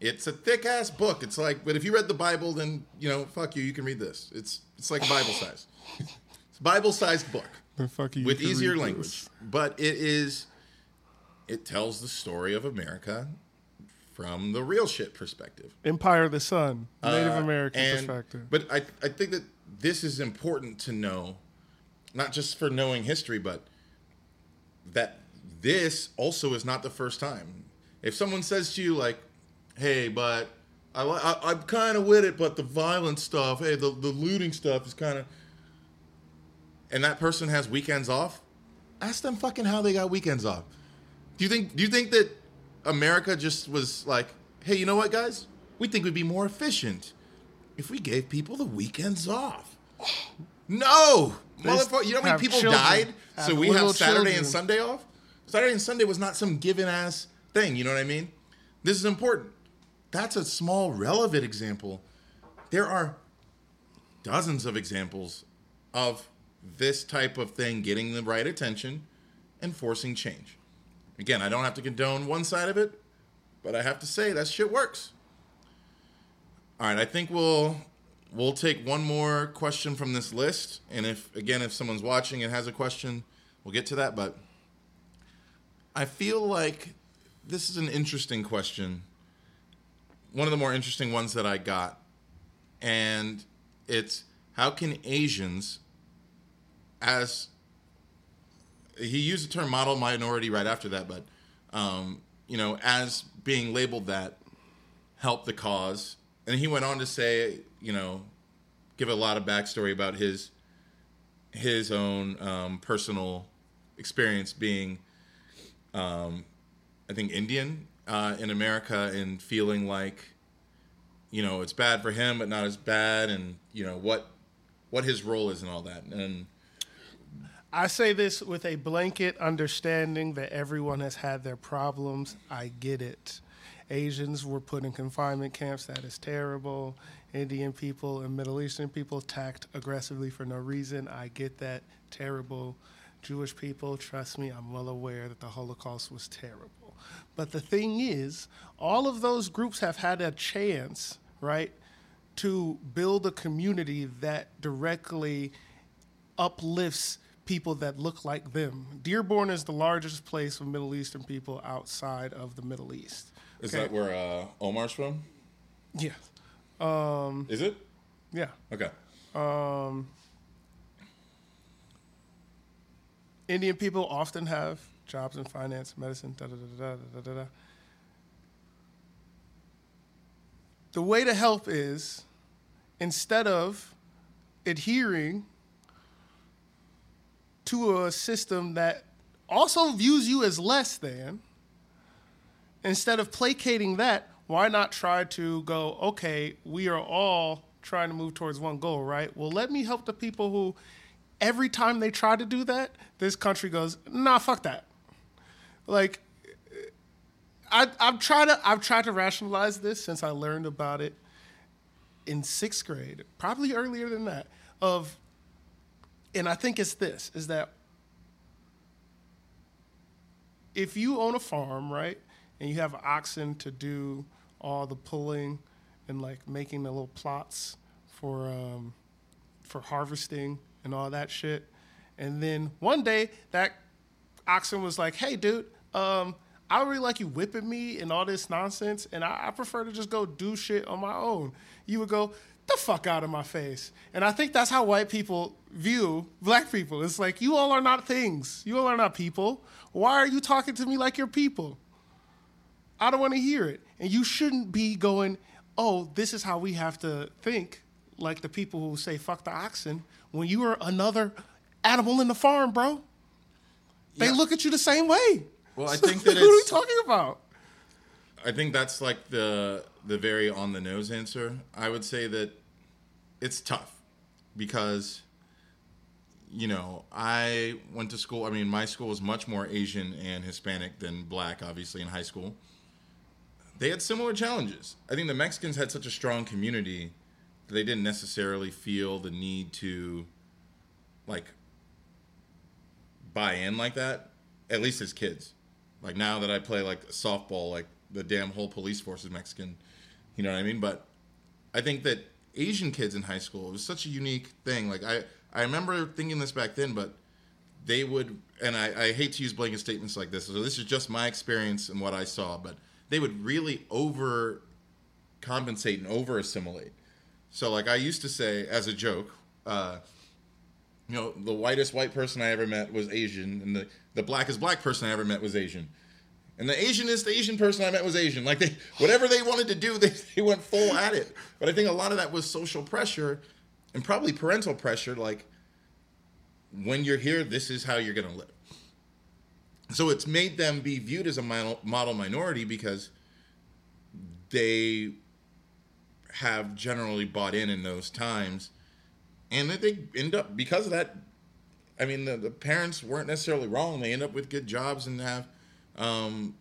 It's a thick-ass book. It's like, but if you read the Bible, then, you know, fuck you, you can read this. It's it's like Bible-sized. It's a Bible-sized book the fuck you with easier language. But it is, it tells the story of America from the real shit perspective. Empire of the Sun, Native uh, American and, perspective. But I I think that this is important to know, not just for knowing history, but that this also is not the first time. If someone says to you, like, hey, but I, I, I'm kind of with it, but the violent stuff, hey, the, the looting stuff is kind of... And that person has weekends off? Ask them fucking how they got weekends off. Do you think Do you think that America just was like, hey, you know what, guys? We think we'd be more efficient if we gave people the weekends off. No! Motherfucker, you know how many people children, died? So we have Saturday children. and Sunday off? Saturday and Sunday was not some given-ass thing, you know what I mean? This is important. That's a small, relevant example. There are dozens of examples of this type of thing getting the right attention and forcing change. Again, I don't have to condone one side of it, but I have to say that shit works. All right, I think we'll we'll take one more question from this list, and if again, if someone's watching and has a question, we'll get to that, but... I feel like this is an interesting question, one of the more interesting ones that I got, and it's how can Asians, as he used the term model minority right after that, but um, you know, as being labeled that, help the cause. And he went on to say, you know, give a lot of backstory about his his own um, personal experience being. Um, I think Indian uh, in America, and feeling like, you know, it's bad for him, but not as bad, and you know what what his role is and all that. And I say this with a blanket understanding that everyone has had their problems. I get it. Asians were put in confinement camps. That is terrible. Indian people and Middle Eastern people attacked aggressively for no reason. I get that. Terrible. Jewish people, trust me, I'm well aware that the Holocaust was terrible. But the thing is, all of those groups have had a chance, right, to build a community that directly uplifts people that look like them. Dearborn is the largest place for Middle Eastern people outside of the Middle East. Okay? Is that where uh, Omar's from? Yeah. Um, is it? Yeah. Okay. Um... Indian people often have jobs in finance, medicine, da da da da da da. The way to help is, instead of adhering to a system that also views you as less than, instead of placating that, why not try to go, okay, we are all trying to move towards one goal, right? Well, let me help the people who... Every time they try to do that, this country goes, nah, fuck that. Like, I, I've tried to I've tried to rationalize this since I learned about it in sixth grade, probably earlier than that. Of, and I think it's this, is that if you own a farm, right, and you have oxen to do all the pulling and like making the little plots for um, for harvesting. And all that shit. And then one day, that oxen was like, hey, dude, um, I don't really like you whipping me and all this nonsense, and I, I prefer to just go do shit on my own. You would go, the fuck out of my face. And I think that's how white people view black people. It's like, you all are not things. You all are not people. Why are you talking to me like you're people? I don't want to hear it. And you shouldn't be going, oh, this is how we have to think, like the people who say fuck the oxen, when you are another animal in the farm, bro. They yeah. look at you the same way. Well, I think that it's... What are we talking about? I think that's like the the very on-the-nose answer. I would say that it's tough because, you know, I went to school... I mean, my school was much more Asian and Hispanic than black, obviously, in high school. They had similar challenges. I think the Mexicans had such a strong community... They didn't necessarily feel the need to, like, buy in like that, at least as kids. Like now that I play like softball, like the damn whole police force is Mexican. You know what I mean? But I think that Asian kids in high school, it was such a unique thing. Like I, I remember thinking this back then, but they would, and I, I hate to use blanket statements like this, so this is just my experience and what I saw, but they would really overcompensate and over-assimilate. So like I used to say as a joke, uh, you know, the whitest white person I ever met was Asian, and the, the blackest black person I ever met was Asian. And the Asianest Asian person I met was Asian. Like, they, whatever they wanted to do, they, they went full at it. But I think a lot of that was social pressure and probably parental pressure. Like, when you're here, this is how you're going to live. So it's made them be viewed as a model minority because they have generally bought in in those times. And that they end up, because of that, I mean, the, the parents weren't necessarily wrong. They end up with good jobs and have... Um,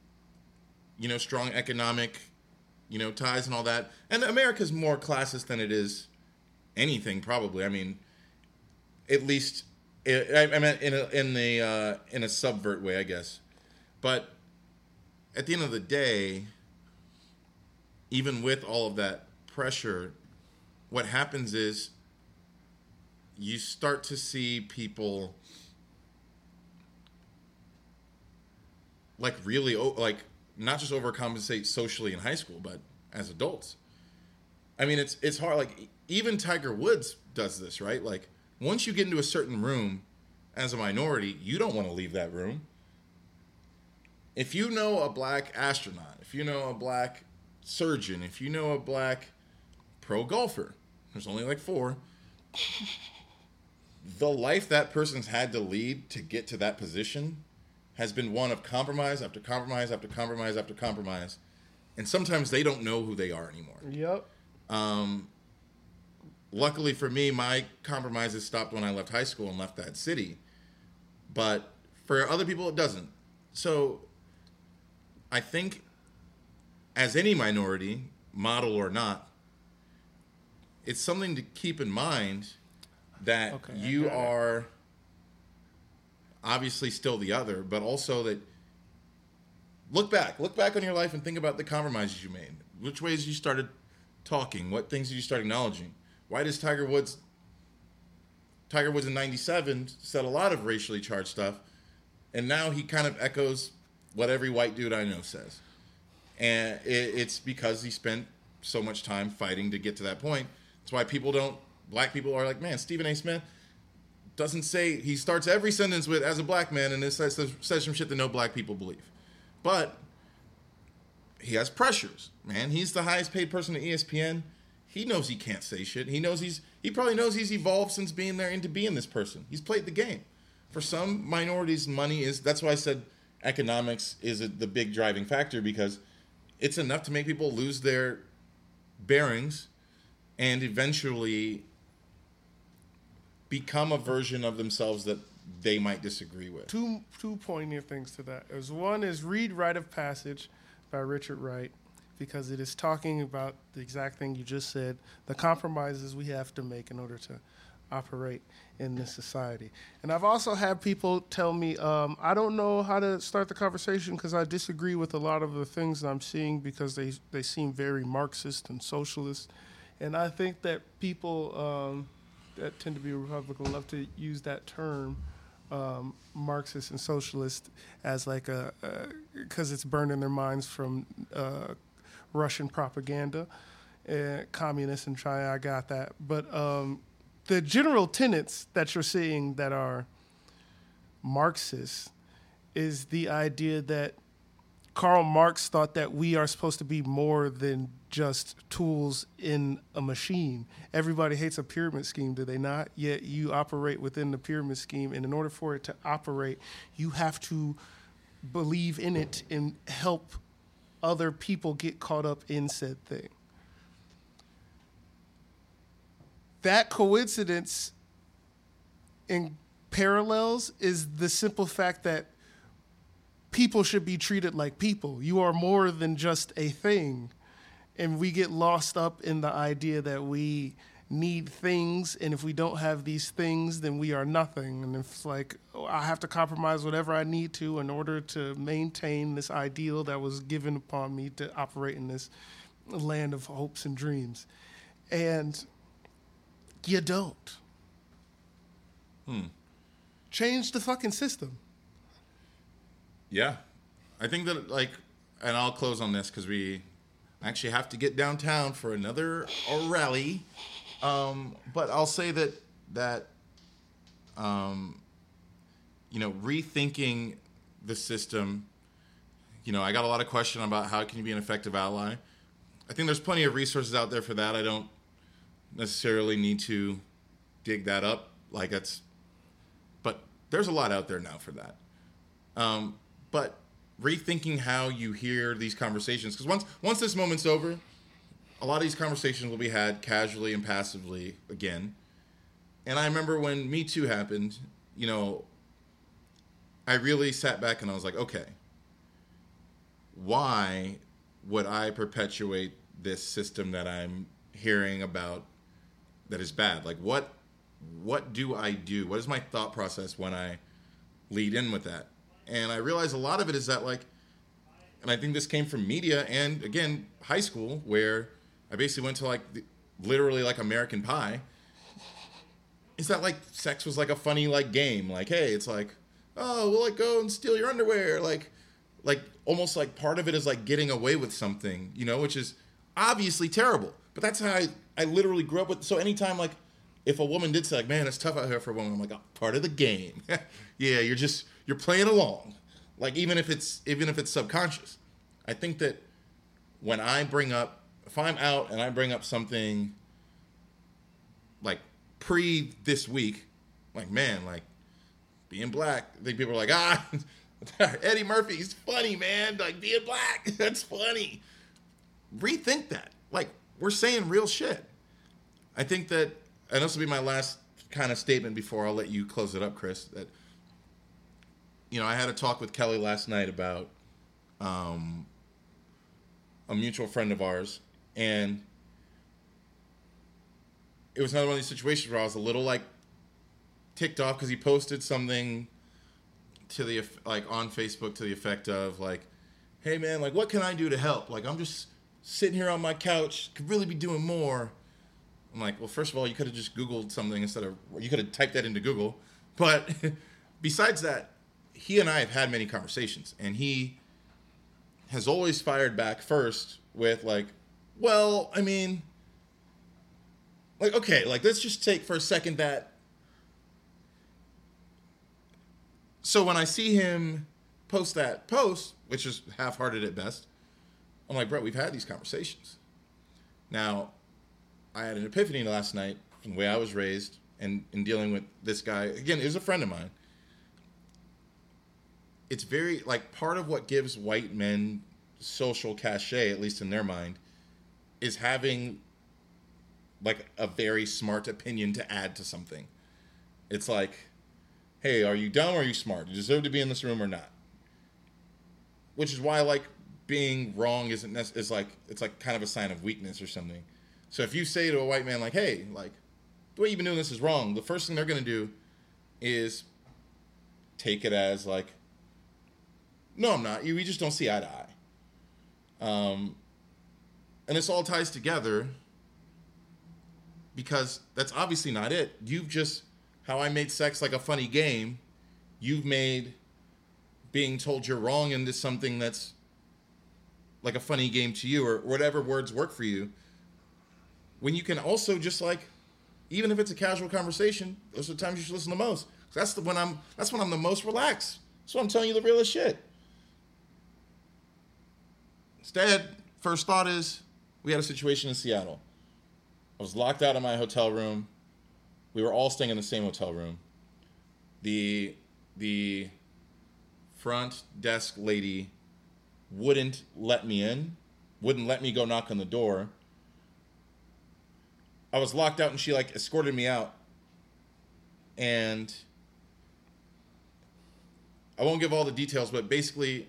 you know, strong economic, you know, ties and all that. And America's more classist than it is anything, probably. I mean, at least, I, I mean, in a, in the uh, in a subvert way, I guess. But at the end of the day, even with all of that pressure, what happens is you start to see people. Like, really, like, not just overcompensate socially in high school, but as adults. I mean, it's it's hard. Like, even Tiger Woods does this, right? Like, once you get into a certain room as a minority, you don't want to leave that room. If you know a black astronaut, if you know a black surgeon, if you know a black pro golfer, there's only like four, the life that person's had to lead to get to that position has been one of compromise after compromise after compromise after compromise. And sometimes they don't know who they are anymore. Yep. Um, luckily for me, my compromises stopped when I left high school and left that city. But for other people, it doesn't. So I think as any minority, model or not, it's something to keep in mind that okay, you are... obviously still the other, but also that look back, look back on your life and think about the compromises you made. Which ways you started talking? What things did you start acknowledging? Why does Tiger Woods, Tiger Woods in ninety-seven said a lot of racially charged stuff, and now he kind of echoes what every white dude I know says. And it, it's because he spent so much time fighting to get to that point. That's why people don't, black people are like, man, Stephen A. Smith doesn't say, he starts every sentence with, as a black man, and this says, says some shit that no black people believe. But he has pressures, man. He's the highest paid person at E S P N. He knows he can't say shit. He knows he's, he probably knows he's evolved since being there into being this person. He's played the game. For some minorities, money is, that's why I said economics is a, the big driving factor, because it's enough to make people lose their bearings and eventually become a version of themselves that they might disagree with. Two two poignant things to that. As one is read Rite of Passage by Richard Wright, because it is talking about the exact thing you just said, the compromises we have to make in order to operate in this society. And I've also had people tell me, um, I don't know how to start the conversation because I disagree with a lot of the things I'm seeing because they, they seem very Marxist and socialist. And I think that people... Um, that tend to be Republican, love to use that term, um, Marxist and socialist, as like a, because it's burned in their minds from uh, Russian propaganda, uh, communists in China, I got that. But um, the general tenets that you're seeing that are Marxist is the idea that Karl Marx thought that we are supposed to be more than just tools in a machine. Everybody hates a pyramid scheme, do they not? Yet you operate within the pyramid scheme, and in order for it to operate, you have to believe in it and help other people get caught up in said thing. That coincidence in parallels is the simple fact that people should be treated like people. You are more than just a thing. And we get lost up in the idea that we need things, and if we don't have these things, then we are nothing. And it's like, oh, I have to compromise whatever I need to in order to maintain this ideal that was given upon me to operate in this land of hopes and dreams. And you don't. Hmm. Change the fucking system. Yeah. I think that, like, and I'll close on this because we actually have to get downtown for another rally. Um, but I'll say that, that um, you know, rethinking the system, you know, I got a lot of question about how can you be an effective ally. I think there's plenty of resources out there for that. I don't necessarily need to dig that up. Like, that's, but there's a lot out there now for that. Um, but rethinking how you hear these conversations, because once once this moment's over, a lot of these conversations will be had casually and passively again. And I remember when Me Too happened, you know, I really sat back and I was like, okay, why would I perpetuate this system that I'm hearing about that is bad? Like, what what do I do? What is my thought process when I lead in with that? And I realize a lot of it is that, like, and I think this came from media and, again, high school, where I basically went to, like, the, literally, like, American Pie. Is that, like, sex was, like, a funny, like, game. Like, hey, it's like, oh, we'll, like, go and steal your underwear. Like, like almost, like, part of it is, like, getting away with something, you know, which is obviously terrible. But that's how I, I literally grew up with. So anytime, like, if a woman did say, like, man, it's tough out here for a woman, I'm like, oh, part of the game. Yeah, you're just... You're playing along, like even if it's even if it's subconscious. I think that when I bring up, if I'm out and I bring up something like pre this week, like man, like being black, I think people are like, ah, Eddie Murphy's funny, man. Like being black, that's funny. Rethink that. Like we're saying real shit. I think that, and this will be my last kind of statement before I'll let you close it up, Chris. That. You know, I had a talk with Kelly last night about um, a mutual friend of ours, and it was another one of these situations where I was a little, like, ticked off because he posted something to the, like, on Facebook to the effect of, like, hey, man, like, what can I do to help? Like, I'm just sitting here on my couch, could really be doing more. I'm like, well, first of all, you could have just Googled something instead of, you could have typed that into Google. But besides that, he and I have had many conversations, and he has always fired back first with, like, well, I mean, like, okay, like, let's just take for a second that. So when I see him post that post, which is half-hearted at best, I'm like, bro, we've had these conversations. Now, I had an epiphany last night from the way I was raised and in dealing with this guy. Again, he was a friend of mine. It's very, like, part of what gives white men social cachet, at least in their mind, is having, like, a very smart opinion to add to something. It's like, hey, are you dumb or are you smart? Do you deserve to be in this room or not? Which is why, like, being wrong isn't nec- is like, it's, like, kind of a sign of weakness or something. So if you say to a white man, like, hey, like, the way you've been doing this is wrong, the first thing they're going to do is take it as, like, no, I'm not. You, we just don't see eye to eye. Um, and this all ties together because that's obviously not it. You've just, how I made sex like a funny game, you've made being told you're wrong into something that's like a funny game to you, or whatever words work for you. When you can also just, like, even if it's a casual conversation, those are the times you should listen the most. That's the, when I'm, that's when I'm the most relaxed. That's when I'm telling you the realest shit. Instead, first thought is, we had a situation in Seattle. I was locked out of my hotel room. We were all staying in the same hotel room. The the front desk lady wouldn't let me in, wouldn't let me go knock on the door. I was locked out and she, like, escorted me out. And I won't give all the details, but basically,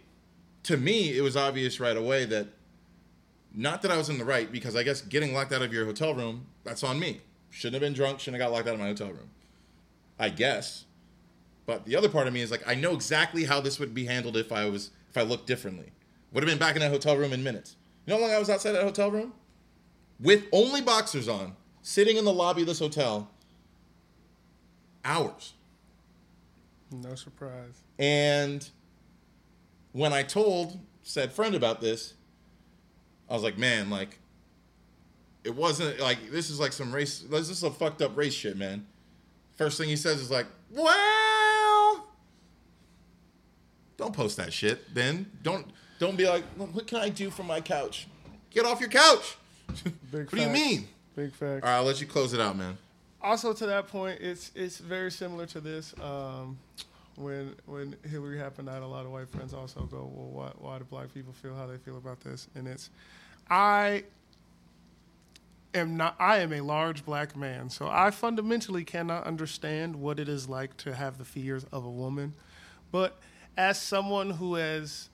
to me, it was obvious right away that, not that I was in the right, because I guess getting locked out of your hotel room, that's on me. Shouldn't have been drunk. Shouldn't have got locked out of my hotel room. I guess. But the other part of me is like, I know exactly how this would be handled if I was if I looked differently. Would have been back in that hotel room in minutes. You know how long I was outside that hotel room? With only boxers on, sitting in the lobby of this hotel, hours. No surprise. And when I told said friend about this, I was like, man, like, it wasn't, like, this is like some race, this is some fucked up race shit, man. First thing he says is like, well, don't post that shit then. Don't, don't be like, what can I do from my couch? Get off your couch. Big what facts. Do you mean? Big facts. All right, I'll let you close it out, man. Also, to that point, it's it's very similar to this. Um, when when Hillary happened, I had a lot of white friends also go, well, why, why do black people feel how they feel about this? And it's, I am not. I am a large black man, so I fundamentally cannot understand what it is like to have the fears of a woman. But as someone who has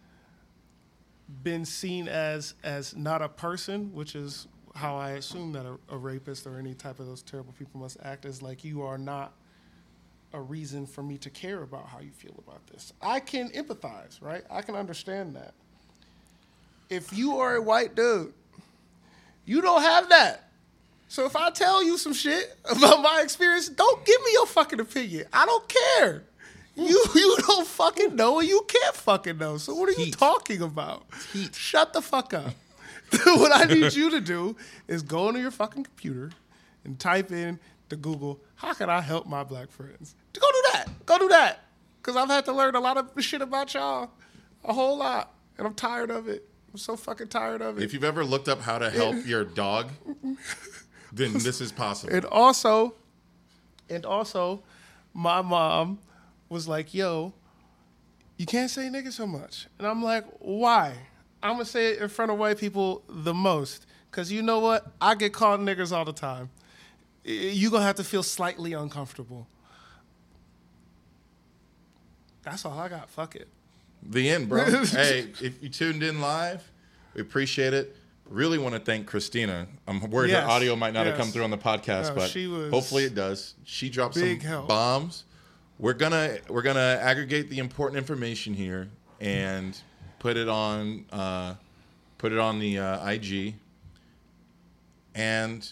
been seen as as not a person, which is how I assume that a, a rapist or any type of those terrible people must act, is like, you are not a reason for me to care about how you feel about this. I can empathize, right? I can understand that. If you are a white dude, you don't have that. So if I tell you some shit about my experience, don't give me your fucking opinion. I don't care. You you don't fucking know and you can't fucking know. So what are you talking about? Shut the fuck up. What I need you to do is go into your fucking computer and type in to Google, how can I help my black friends? Go do that. Go do that. Because I've had to learn a lot of shit about y'all. A whole lot. And I'm tired of it. I'm so fucking tired of it. If you've ever looked up how to help your dog, then this is possible. And also, and also, my mom was like, yo, you can't say nigga so much. And I'm like, why? I'm going to say it in front of white people the most. Because you know what? I get called niggers all the time. You're going to have to feel slightly uncomfortable. That's all I got. Fuck it. The end, bro. Hey, if you tuned in live, we appreciate it. Really want to thank Christina. I'm worried yes. her audio might not yes. have come through on the podcast, no, but she was hopefully it does. She dropped some help. bombs. We're gonna we're gonna aggregate the important information here and put it on uh, put it on the uh, I G. And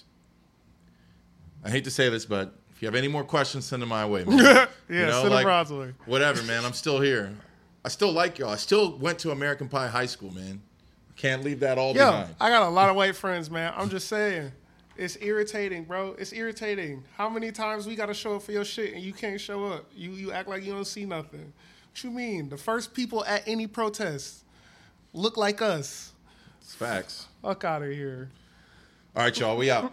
I hate to say this, but if you have any more questions, send them my way, man. yeah, you know, send like, them Rod's way. Whatever, man. I'm still here. I still like y'all. I still went to American Pie High School, man. Can't leave that all Yo, behind. I got a lot of white friends, man. I'm just saying. It's irritating, bro. It's irritating. How many times we got to show up for your shit and you can't show up? You you act like you don't see nothing. What you mean? The first people at any protest look like us. It's facts. Fuck out of here. All right, y'all. We out.